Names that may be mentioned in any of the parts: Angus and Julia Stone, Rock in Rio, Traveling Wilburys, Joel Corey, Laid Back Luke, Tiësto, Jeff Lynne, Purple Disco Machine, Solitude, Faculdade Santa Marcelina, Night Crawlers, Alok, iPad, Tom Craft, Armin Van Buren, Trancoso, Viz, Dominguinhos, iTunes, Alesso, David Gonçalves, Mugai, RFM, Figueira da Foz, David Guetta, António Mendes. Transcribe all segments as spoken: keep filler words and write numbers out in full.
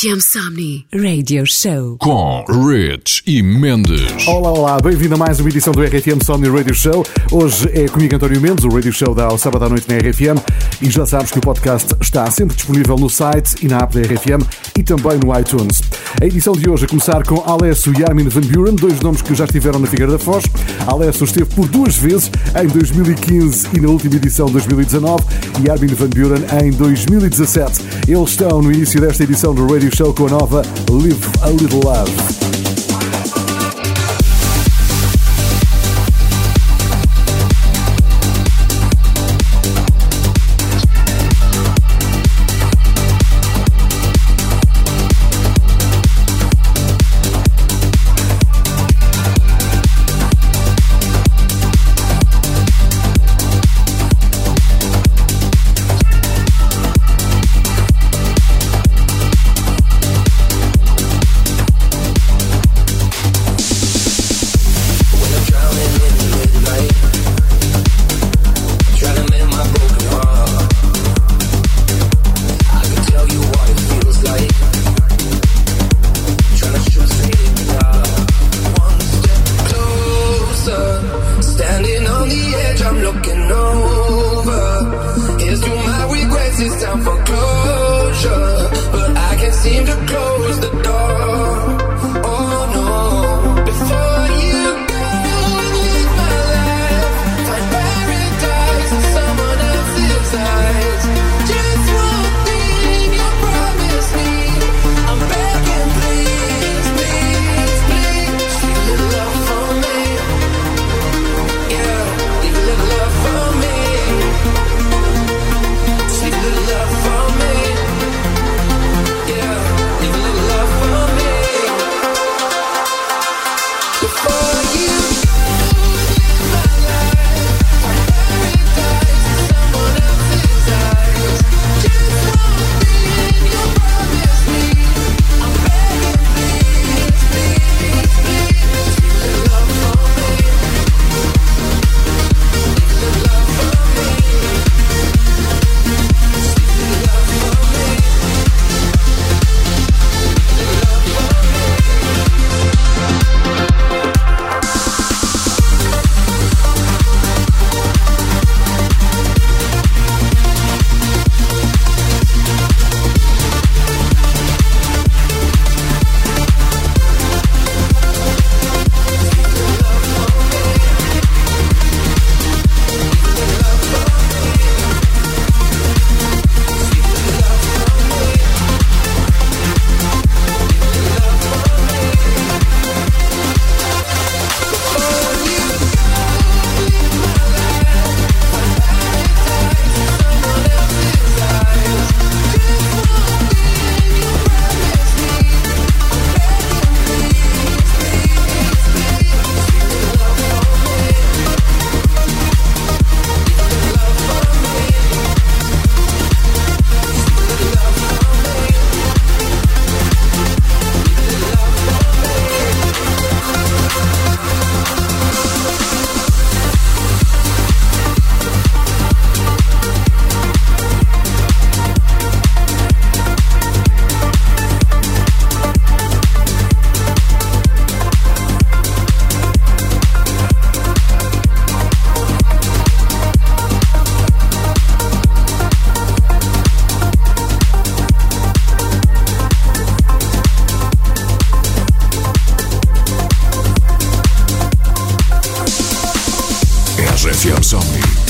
R F M Somni Radio Show com Rich e Mendes. Olá, olá, bem-vindo a mais uma edição do R F M Somni Radio Show. Hoje é comigo António Mendes, o Radio Show dá ao sábado à noite na R F M. E já sabes que o podcast está sempre disponível no site e na app da R F M e também no iTunes. A edição de hoje a começar com Alesso e Armin Van Buren, dois nomes que já estiveram na Figueira da Foz. Alesso esteve por duas vezes, em dois mil e quinze e na última edição de dois mil e dezanove, e Armin Van Buren em dois mil e dezassete. Eles estão no início desta edição do Radio Show com a nova Live a Little Love.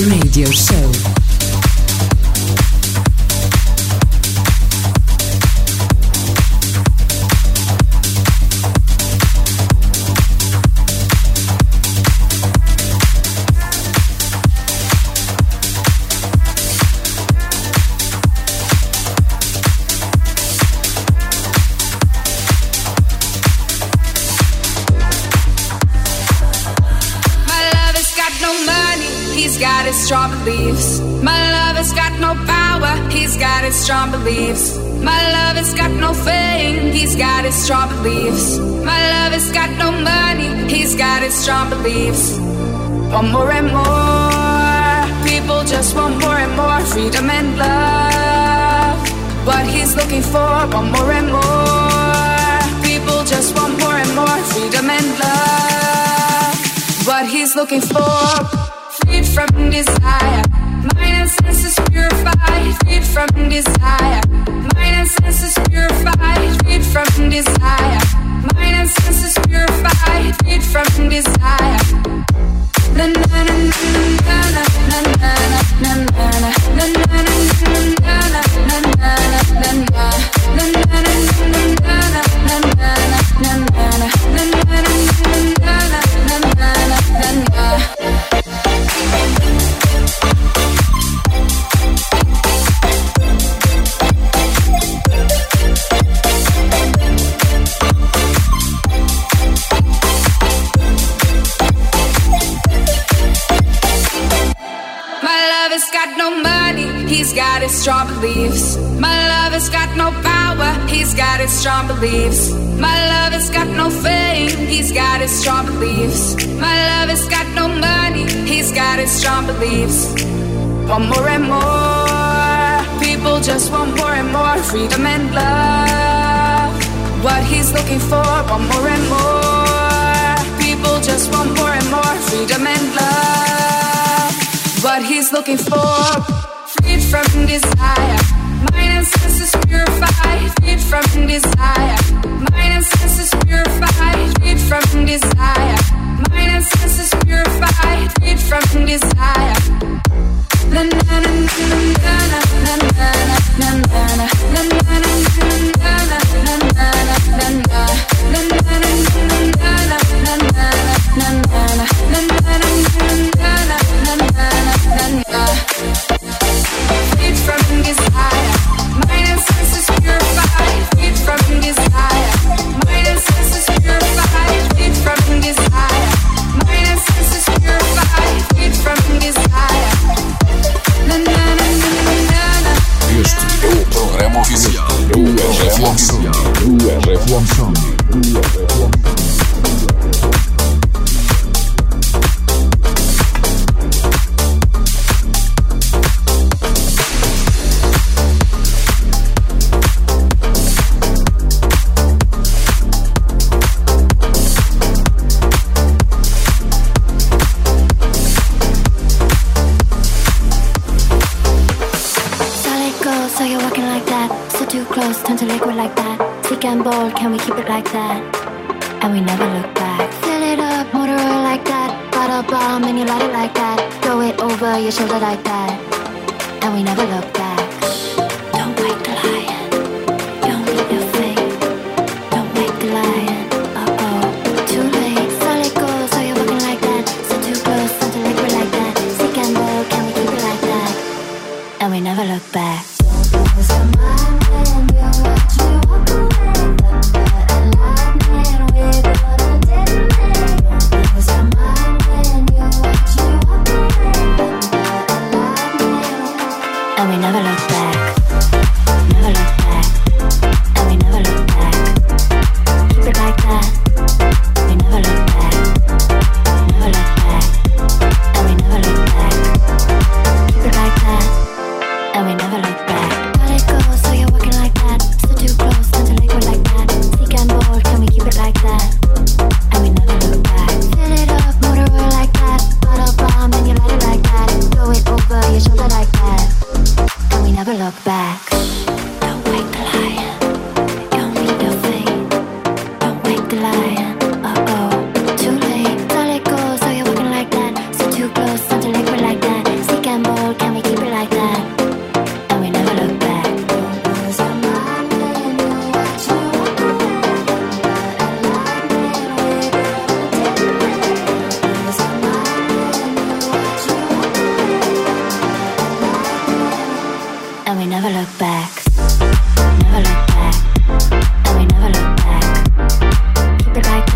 Radio Show. Strong beliefs. My love has got no fame. He's got his strong beliefs. My love has got no money. He's got his strong beliefs. Want more and more. People just want more and more freedom and love. what he's looking for. Want more and more. People just want more and more. Freedom and love. What he's looking for. Freed from desire. Mind and senses purified. Freed from desire. Mind and senses purified. Freed from desire. Mind and senses purified. Freed from desire. Na na na na na na na na na na na na na na na na na na na na na na na He's got his strong beliefs. My love has got no power. He's got his strong beliefs. My love has got no fame. He's got his strong beliefs. My love has got no money. He's got his strong beliefs. Want more and more. People just want more and more. Freedom and love. What he's looking for. Want more and more. People just want more and more. Freedom and love. What he's looking for. Freed from desire, mind and senses purified. Freed from desire, mind and senses purified. Freed from desire, mind and senses purified. Freed from desire. Na na na na na na na na na na na na na na na na na na. Never look back, and we never look back. Keep it like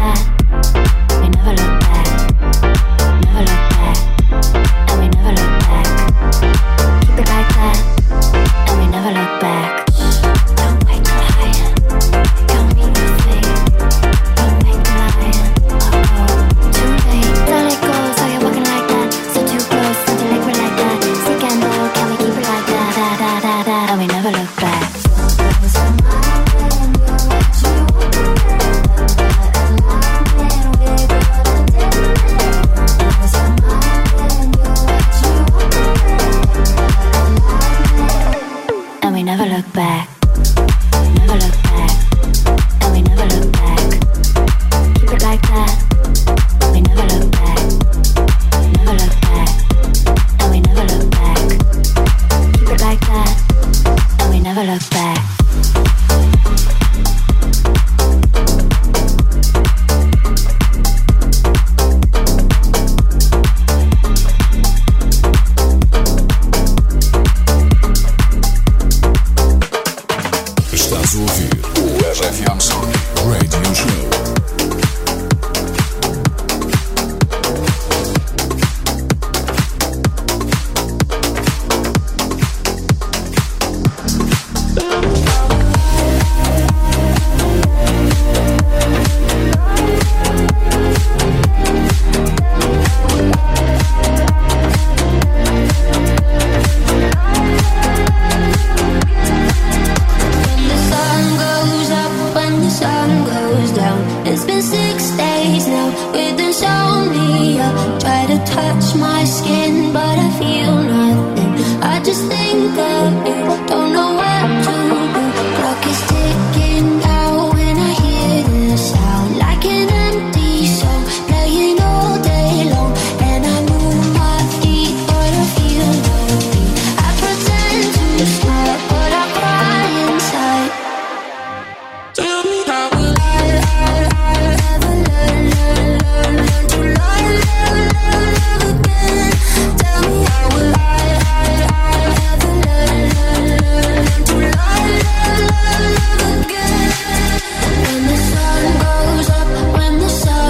stays now with the insomnia. Try to touch my skin, but I feel nothing. I just think of you, don't know what to do. Clock is ticking now when I hear the sound, like an empty song playing all day long. And I move my feet, but I feel nothing. I pretend to smile, but I cry inside. Tell me how will I, I, I ever learn, learn, learn, learn to love, love, love, love again. Tell me how will I, I, I ever learn, learn, learn, learn to love, love, love, love again. When the sun goes up, when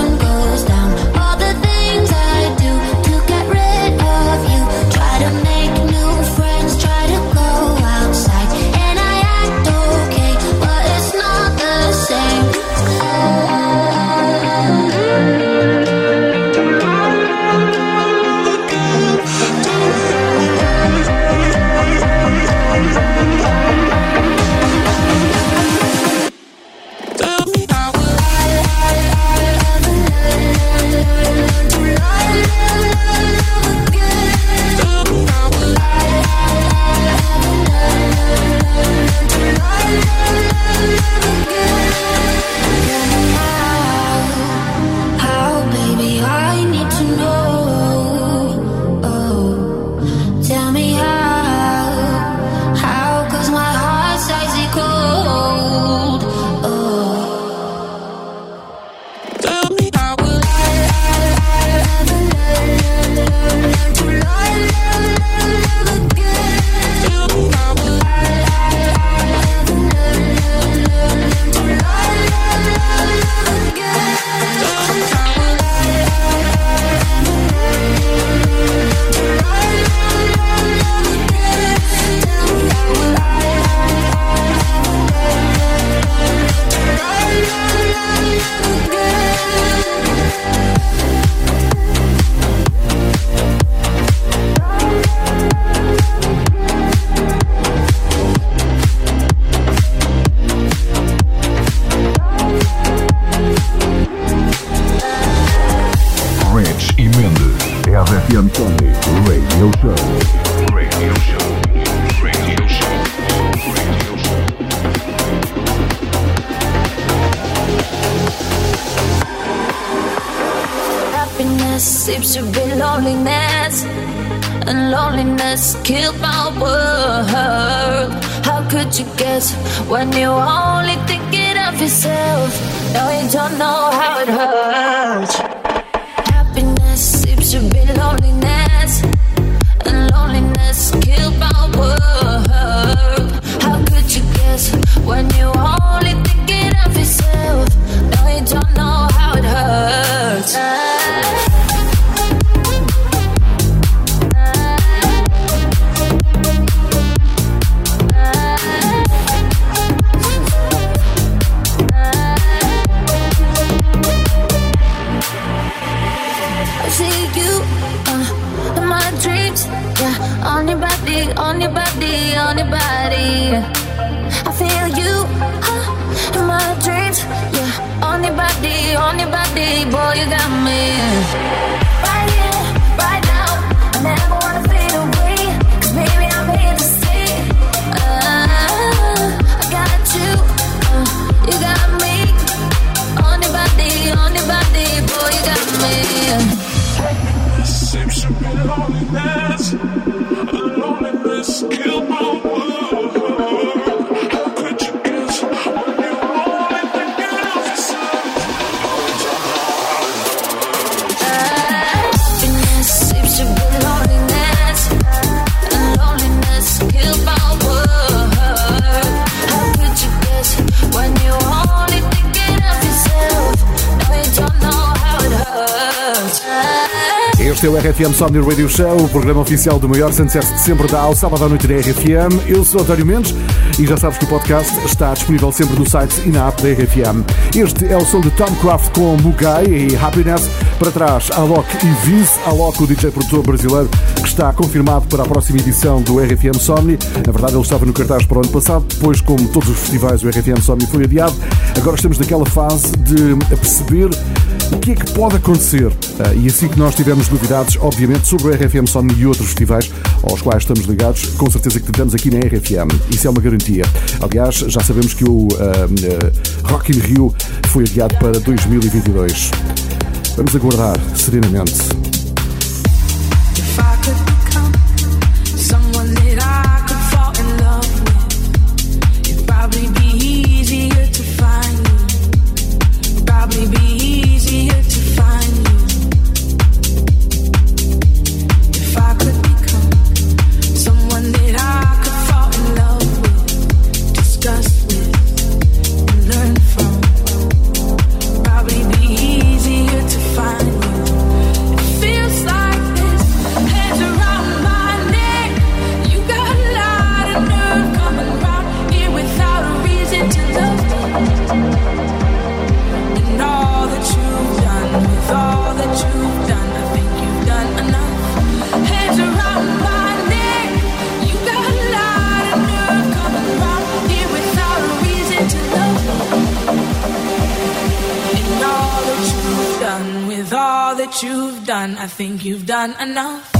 the sun goes down, all the things I do to get rid of you. Try to make new friends, try to go outside, and I act okay, but it's not the same. Tell me how will I, I, I ever learn, learn, learn to love, love, love, love again. Tell me how will I, I, I ever learn, learn, learn, learn to love, love, love, love again. Tell me how, how, baby, I need to know. Oh, tell me how, how, 'cause my heart's icy cold. Oh. Tell me how will I, I, I ever learn, learn, learn, learn to love, love, love, love again. Tell me how will I, I, I ever learn, learn, learn, learn to love, love, love, love again. Tell me how will I, I, I ever learn, learn, learn, learn to love, love, love, love again. Tell me how will I, I, I ever learn, learn, learn, learn to love, love, love, love again. Rich e Mendes, R F M Tony Radio Show. Radio Show. Radio Show. Radio Show. Happiness seems to be loneliness, and loneliness killed my world. How could you guess when you're only thinking of yourself? No, you don't know how it hurts. Happiness seems to be loneliness, and loneliness killed my world. How could you guess when you're only thinking of yourself? No, you don't know how it hurts. See you uh, in my dreams, yeah. On your body, on your body, on your body. I feel you uh, in my dreams, yeah. On your body, on your body, boy, you got me right here, right now. I never wanna fade away, 'cause baby, I'm here to stay. Uh, I got you, uh, you got me. On your body, on your body, boy, you got me. Seems to be loneliness, and loneliness killed my world. How could you guess when you only think of yourself? Happiness seems to be loneliness, and loneliness killed my world. How could you guess when you only thinking of yourself? Now you don't know how it hurts. Este é o R F M Somni Radio Show, o programa oficial do maior sunset de sempre da ao sábado à noite da R F M. Eu sou António Mendes e já sabes que o podcast está disponível sempre no site e na app da R F M. Este é o som de Tom Craft com Mugai e Happiness, Para trás, Alok e Viz. Alok, o D J produtor brasileiro, que está confirmado para a próxima edição do R F M Somni. Na verdade, ele estava no cartaz para o ano passado, depois, como todos os festivais, o R F M Somni foi adiado. Agora estamos naquela fase de perceber o que é que pode acontecer. E assim que nós tivermos novidades, obviamente, sobre o R F M Somni e outros festivais aos quais estamos ligados, com certeza que tentamos aqui na R F M. Isso é uma garantia. Aliás, já sabemos que o uh, uh, Rock in Rio foi adiado para dois mil e vinte e dois. Vamos aguardar serenamente. You've done, I think you've done enough.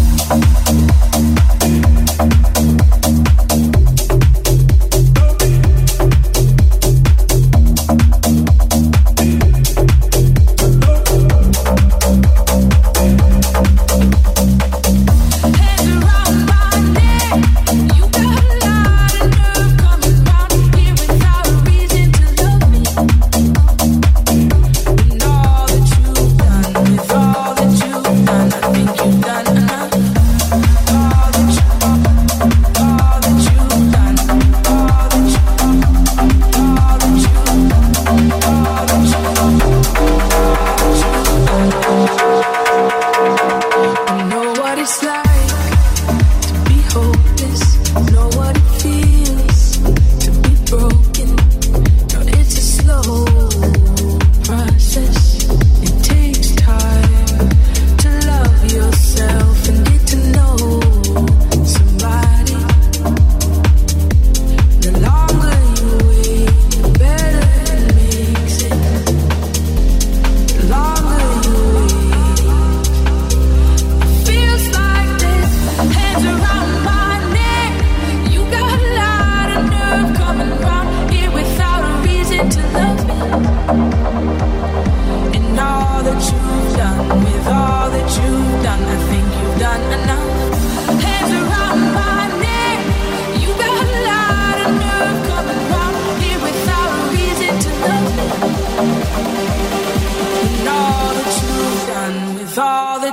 You've done,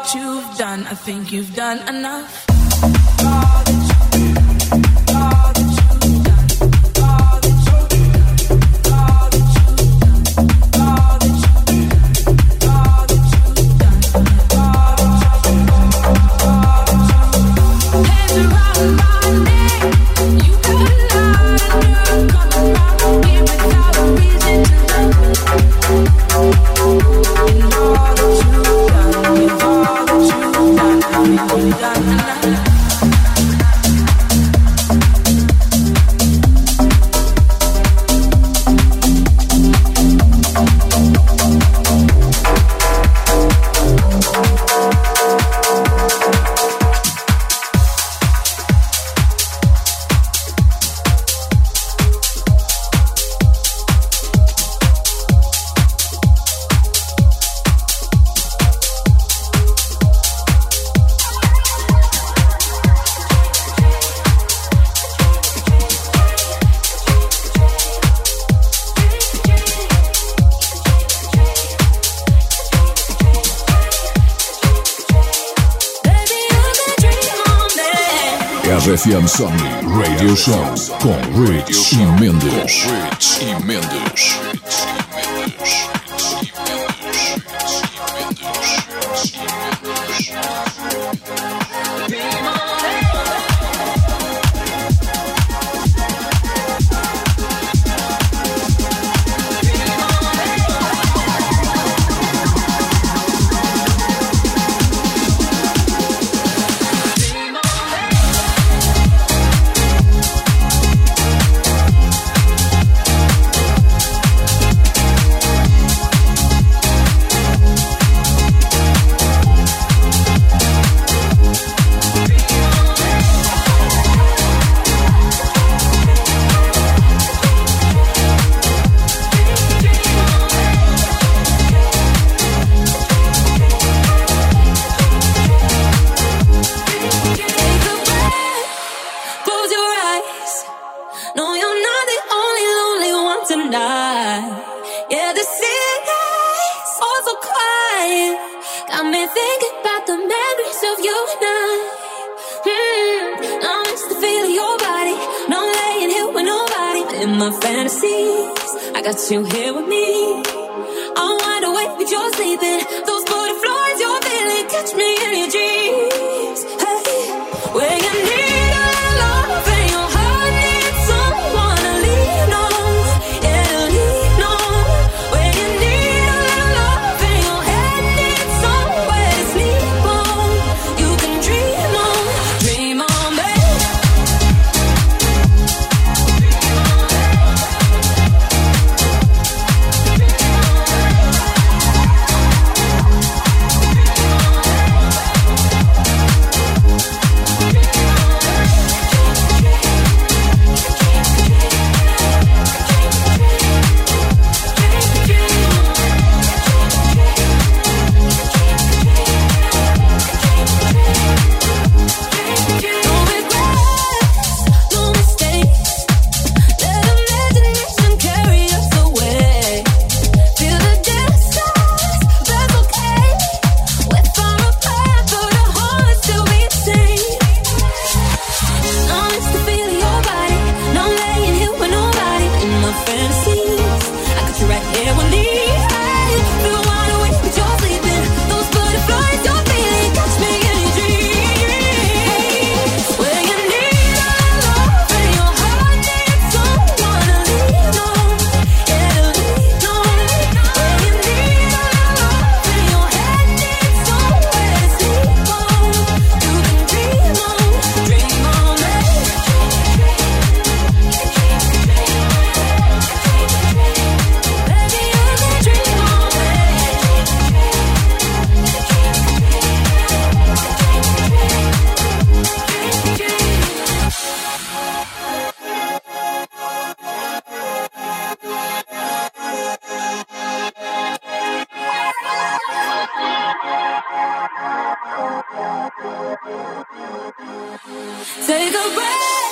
I think you've done enough. All that you've done, all that you've done, all that you've done, all that you've done, all that you've done, all that you've done, all that you've done, all that you've done. Hands around my neck, you got a lot of nerve coming round here without a reason to love. And all that you've done, you've all. We've done enough. R F M Somni Radio Show com Rich e Mendes. Rich e Mendes. so quiet. Got me thinking about the memories of you and I. Mm-hmm. I miss the feel of your body. No laying here with nobody. In my fantasies, I got you here with me. I'll wind awake with your sleeping. Those butterflies you're feeling, catch me in your dreams. Hey, where you need a love and your heart needs someone to lean on. Yeah, to lean on. Where you need a little love and your head needs somewhere to sleep on. You can dream on, dream on, babe. Take a breath,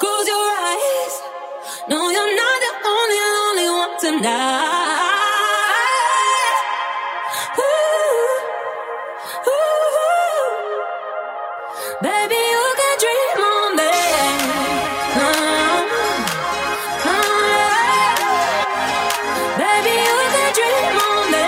close your eyes. No, you're not the only lonely one tonight. Ooh, ooh, baby, you can dream on me. Uh, uh, baby, you can dream on me.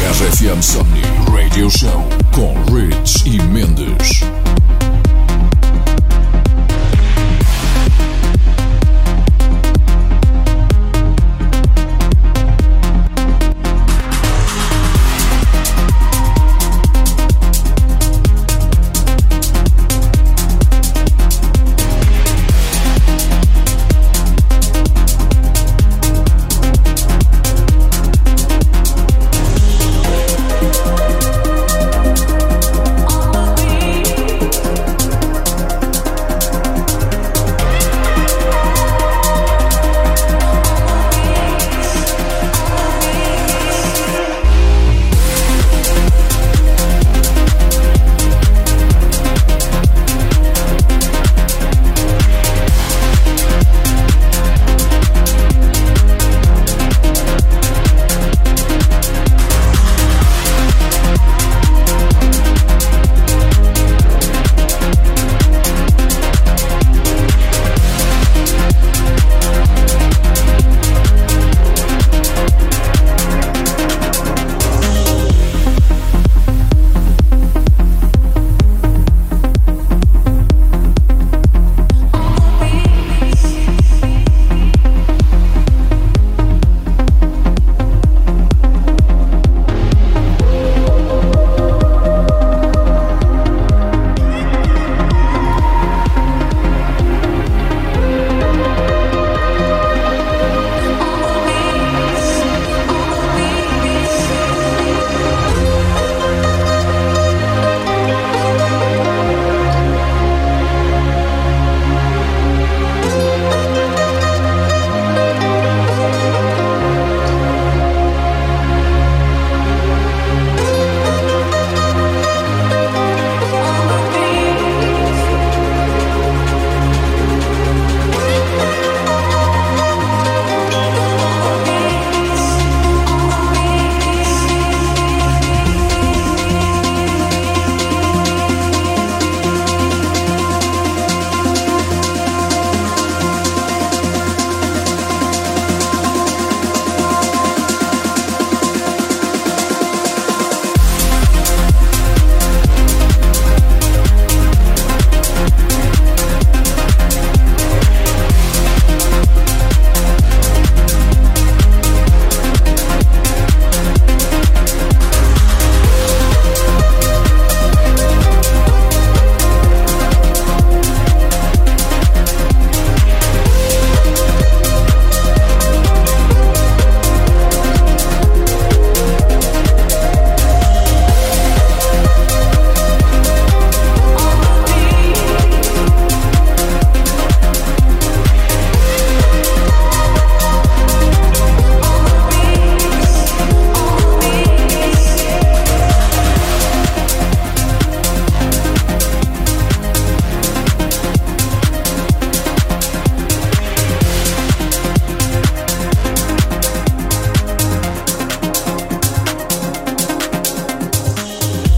R F M Somni Radio Show com Rich e Mendes.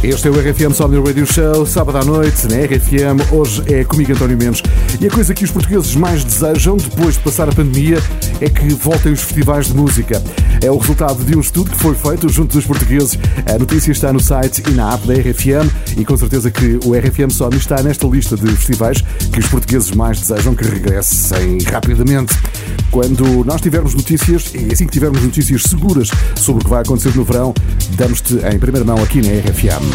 Este é o R F M Somni Radio Show, sábado à noite na R F M. Hoje é comigo António Mendes. E a coisa que os portugueses mais desejam depois de passar a pandemia é que voltem os festivais de música. É o resultado de um estudo que foi feito junto dos portugueses. A notícia está no site e na app da R F M e com certeza que o R F M Somni está nesta lista de festivais que os portugueses mais desejam que regressem rapidamente. Quando nós tivermos notícias, e assim que tivermos notícias seguras sobre o que vai acontecer no verão, damos-te em primeira mão aqui na R F M.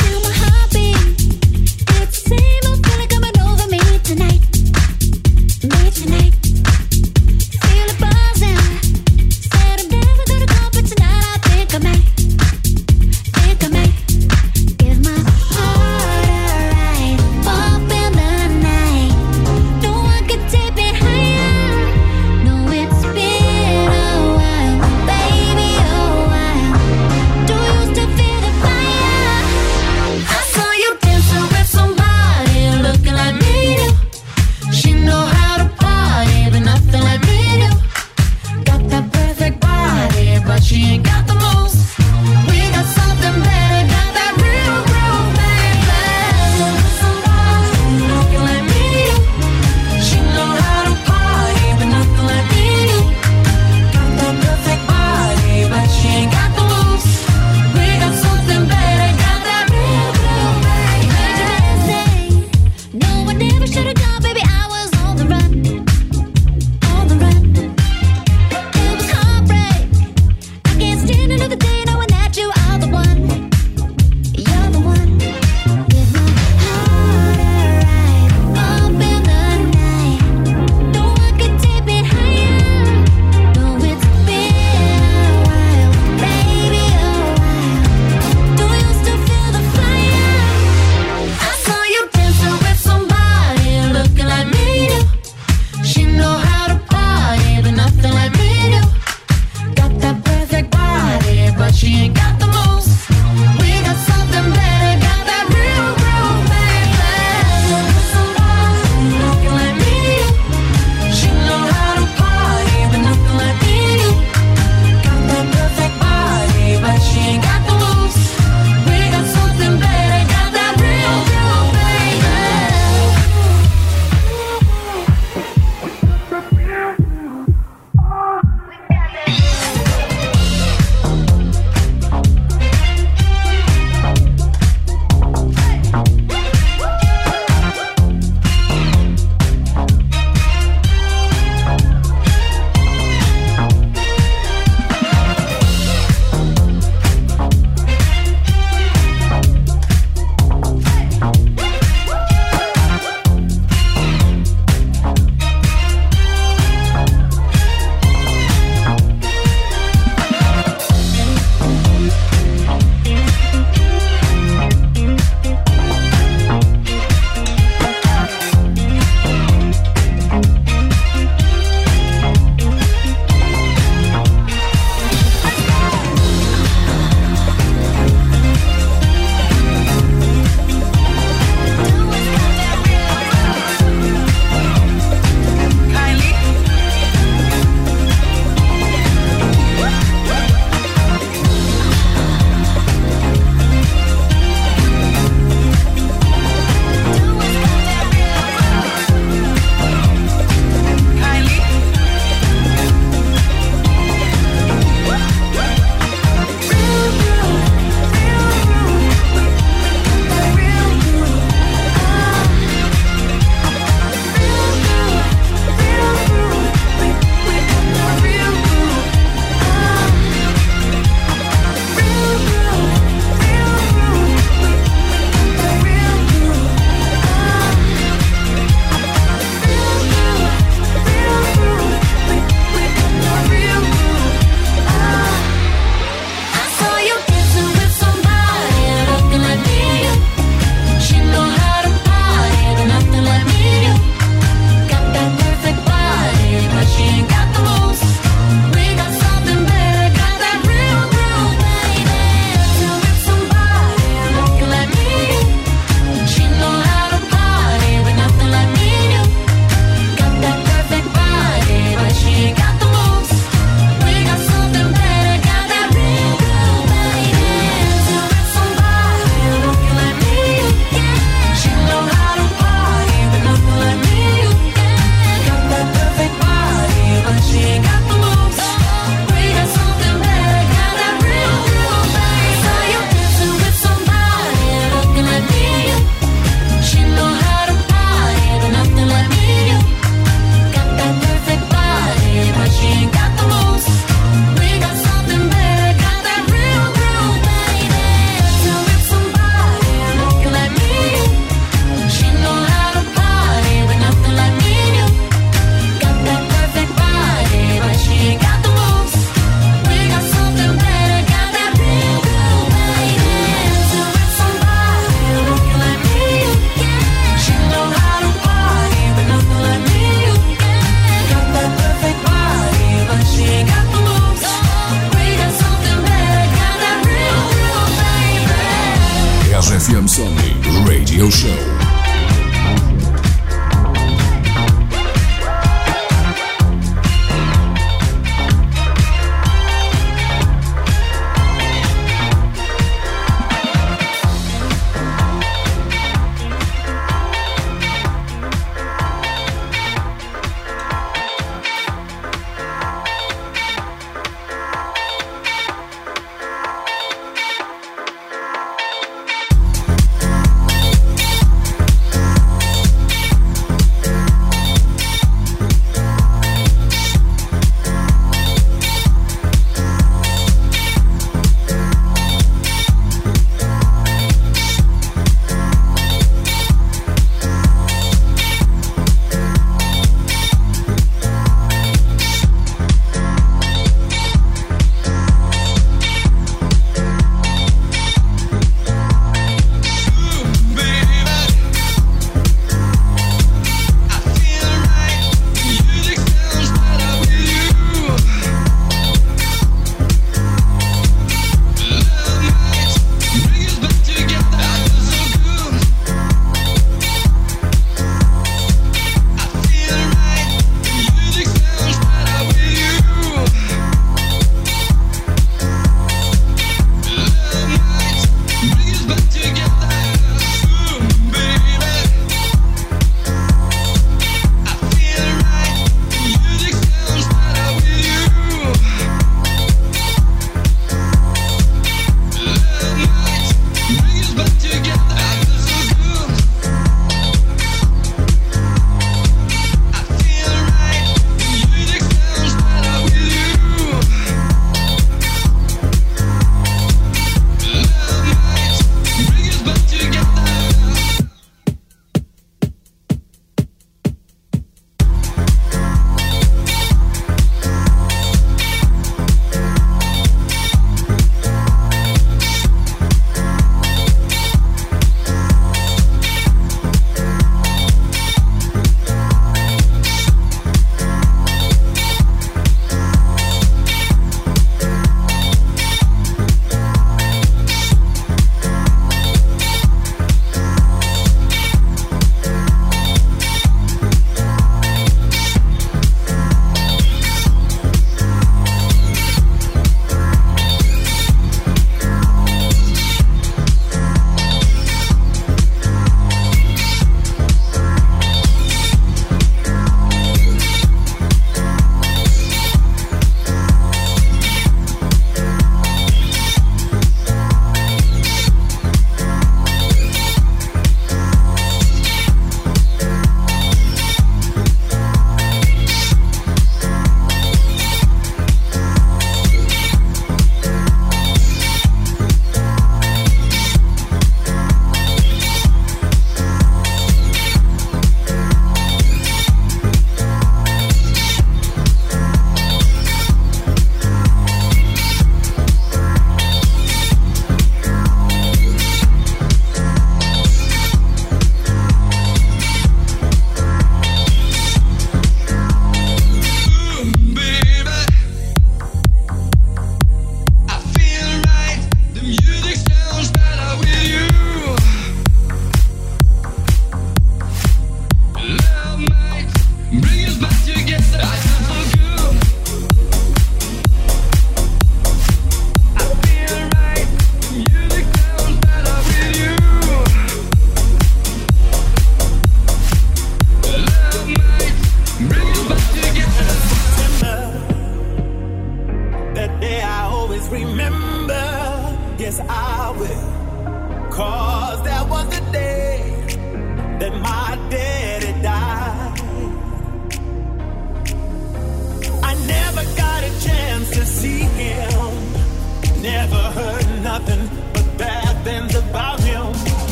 no show.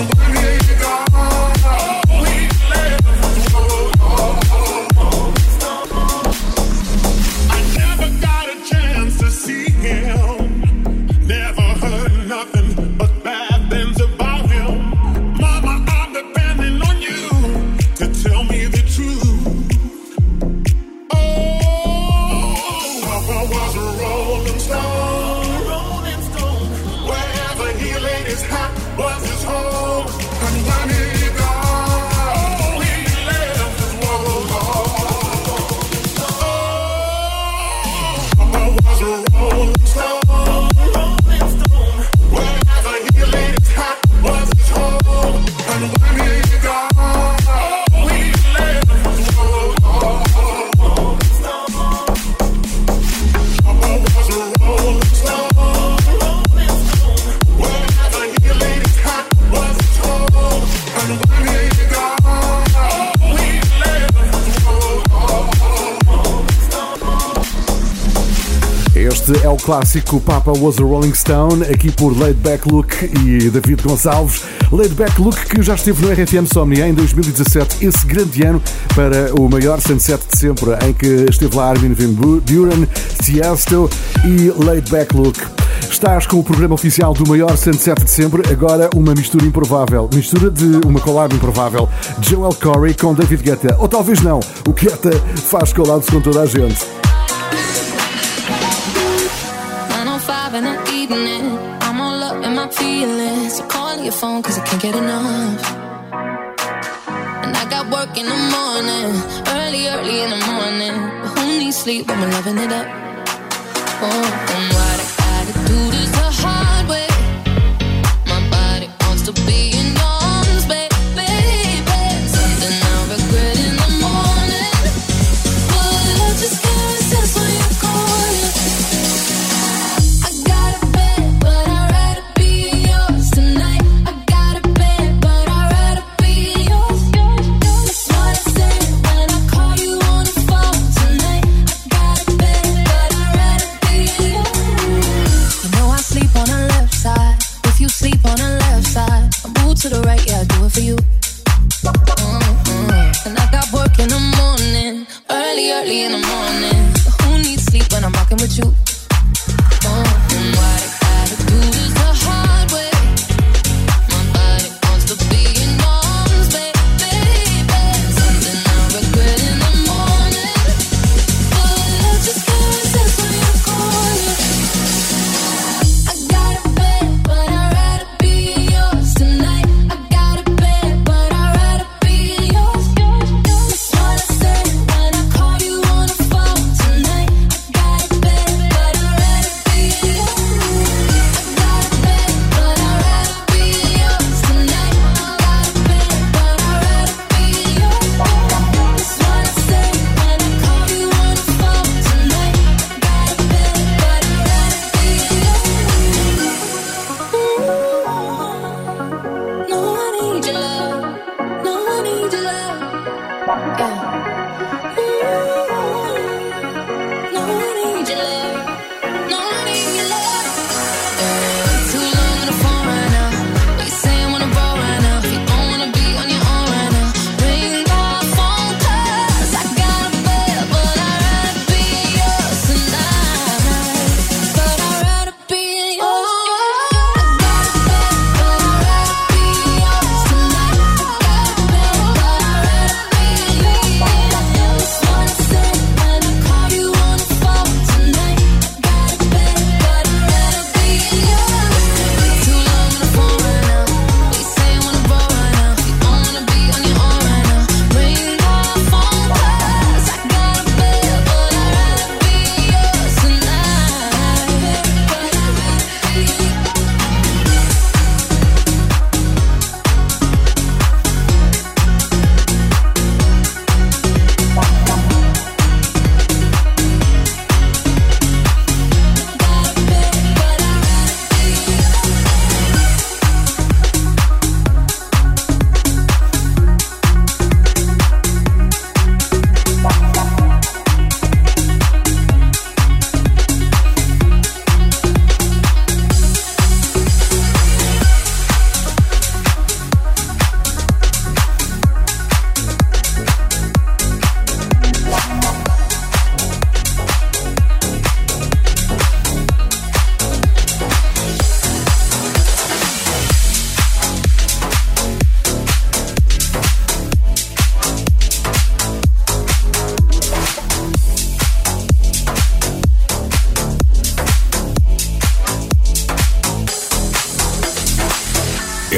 We'll be right back. Este é o clássico Papa Was a Rolling Stone, aqui por Laid Back Luke e David Gonçalves. Laid Back Luke, que já esteve no R F M Somnia em dois mil e dezassete, esse grande ano para o maior sunset de sempre, em que esteve lá Armin Van Buren, Tiësto e Laid Back Luke. Estás com o programa oficial do maior sunset de sempre, agora uma mistura improvável, mistura de uma collab improvável, Joel Corey com David Guetta, ou talvez não, o Guetta faz collabs com toda a gente. nine oh five in the evening, I'm all up in my feelings, so calling your phone cause I can't get enough, and I got work in the morning, early, early in the morning, but who needs sleep when we're loving it up, oh, and what I gotta do this the hard way, my body wants to be in your arms, baby, something I'll regret in the morning, but I just can't sense when you're calling. To the right, yeah, I do it for you. Mm-hmm. And I got work in the morning, early, early in the morning. So who needs sleep when I'm rocking with you?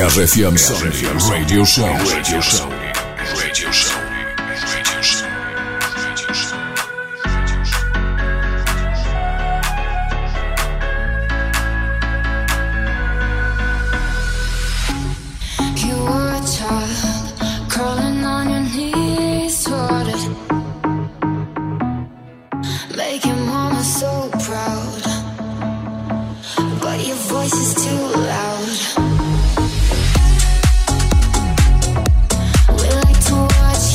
R F M Sony Radio Show. Radio Show. Radio Show. Radio Show. Radio Show. You were a child, crawling on your knees toward it, making mama so proud, but your voice is too loud. We like to watch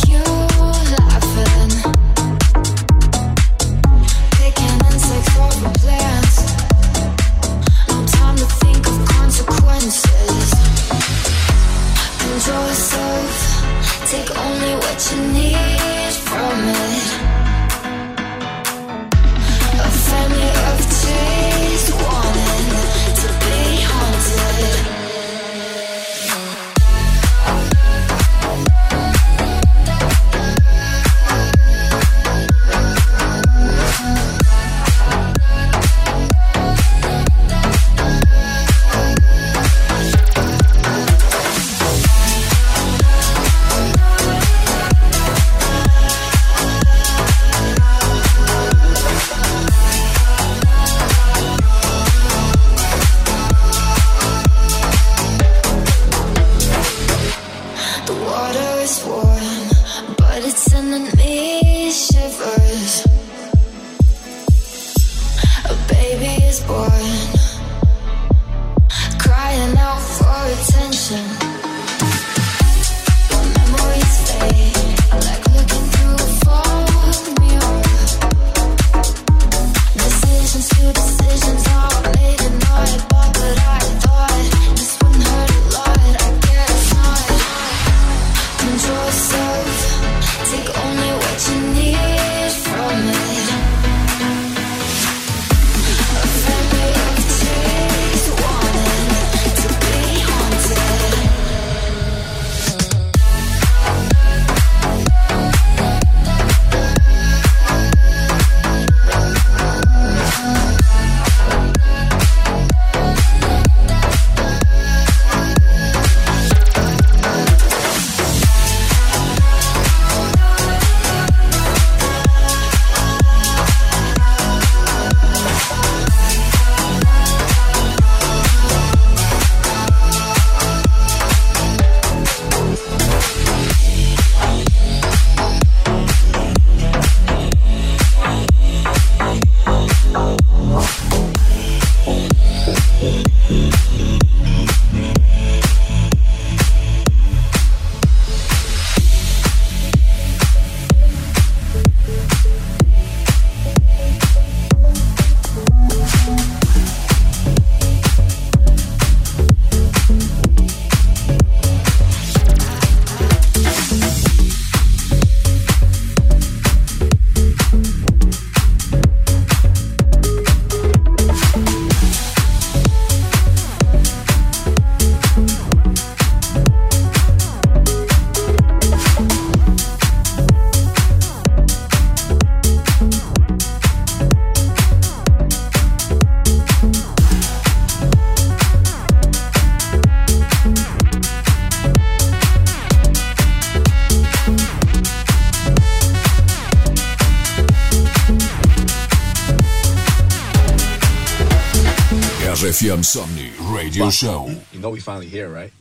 R F M Somni Radio Show. You know we finally here, right?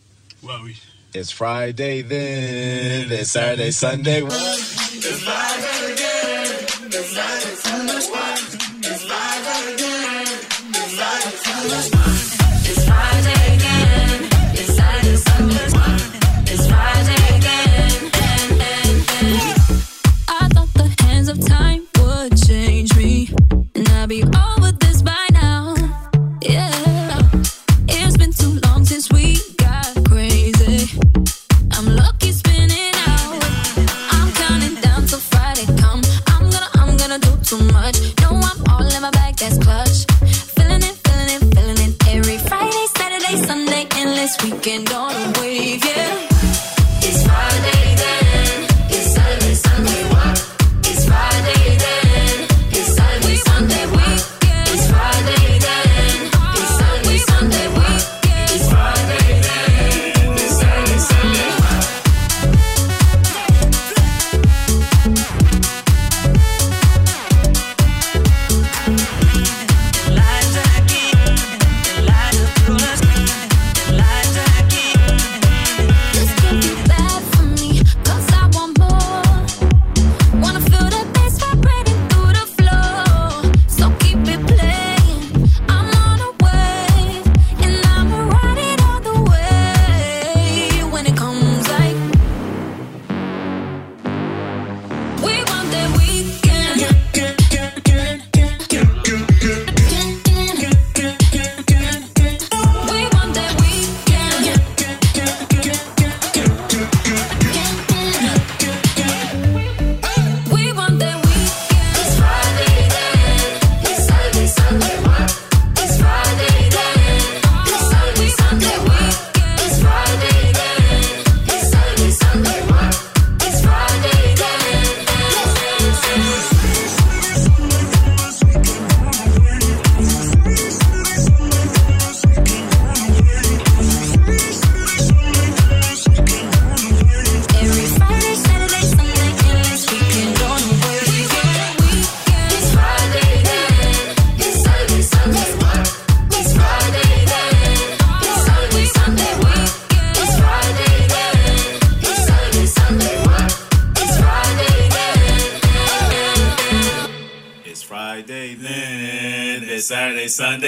Well, we... It's Friday then, it's Saturday, Sunday. It's live again, it's live, it's on the spot. It's live again, it's live, it's on the spot. It's Friday again, it's Saturday, Sunday. It's Friday again, and, and, and. I thought the hands of time would change me, and I'd be over this by now, yeah. Weekend on a wave, yeah. It's Friday then, it's Saturday, Sunday, what? It's Friday then, it's Saturday, Sunday, what? It's Friday then, it's Saturday, Sunday, what? It's Friday then, it's Saturday, Sunday, what? Lights are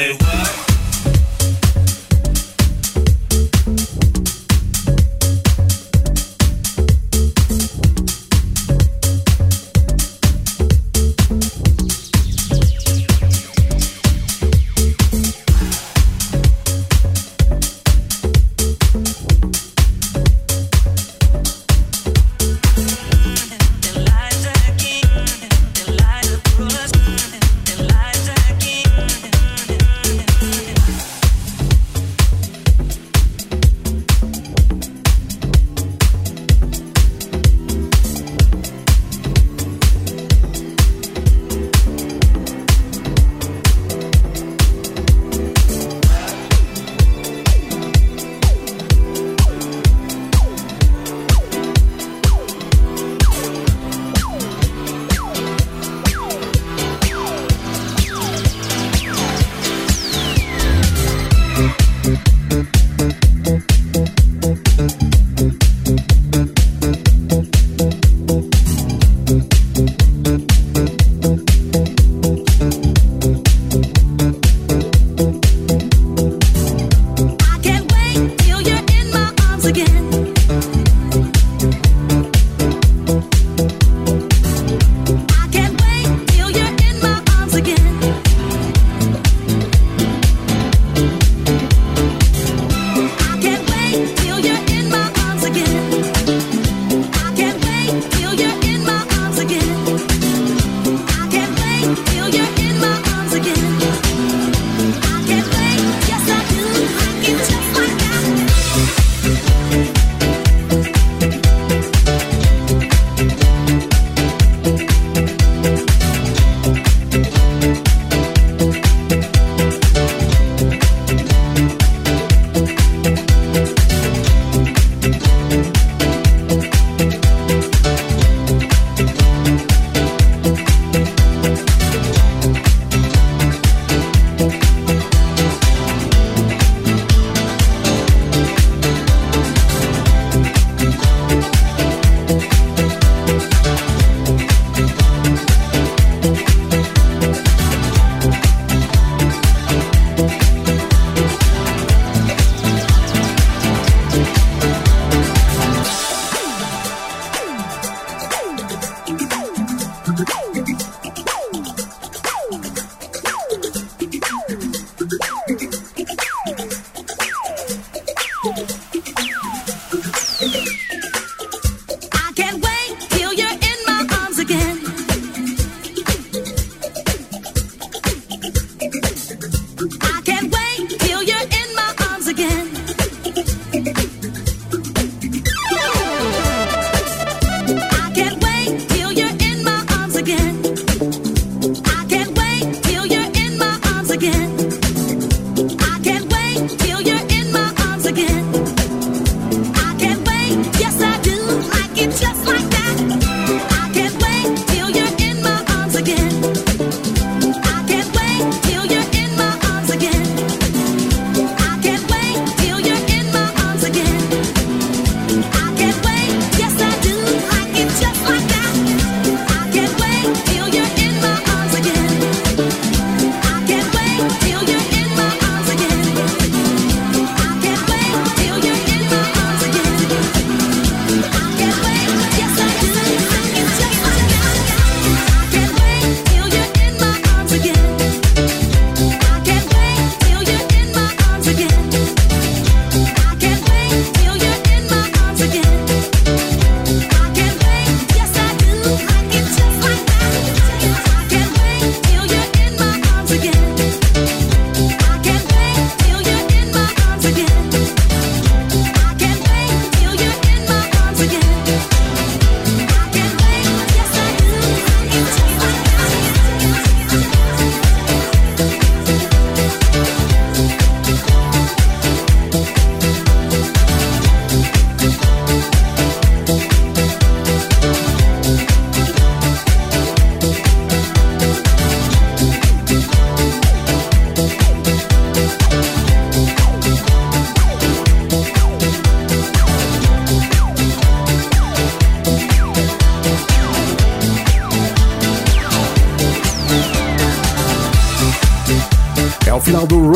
dim, lights are close. Sunday what? Yeah.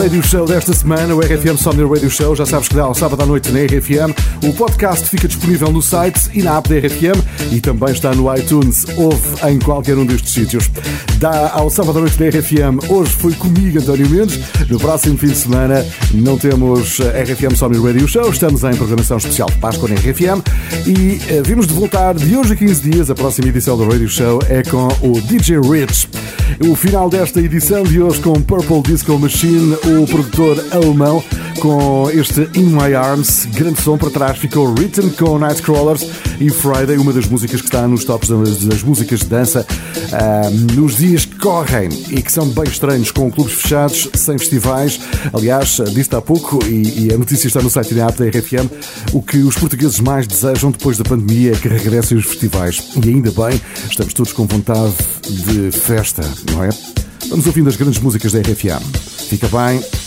Radio Show desta semana, o R F M Somni Radio Show, já sabes que dá ao sábado à noite na R F M. O podcast fica disponível no site e na app da R F M e também está no iTunes, ouve em qualquer um destes sítios. Dá ao sábado à noite da R F M. Hoje foi comigo, António Mendes. No próximo fim de semana não temos R F M Somni Radio Show, estamos em programação especial de Páscoa na R F M e vimos de voltar de hoje a quinze dias. A próxima edição do Radio Show é com o D J Rich. O final desta edição de hoje com Purple Disco Machine, o produtor alemão, com este In My Arms. Grande som para trás ficou Written com Night Crawlers e Friday, uma das músicas que está nos tops das músicas de dança uh, nos dias que correm e que são bem estranhos, com clubes fechados, sem festivais. Aliás, disse-te há pouco, e, e a notícia está no site da app da R F M, o que os portugueses mais desejam depois da pandemia é que regressem os festivais. E ainda bem, estamos todos com vontade de festa, não é? Vamos ouvindo as grandes músicas da R F M. Fica bem.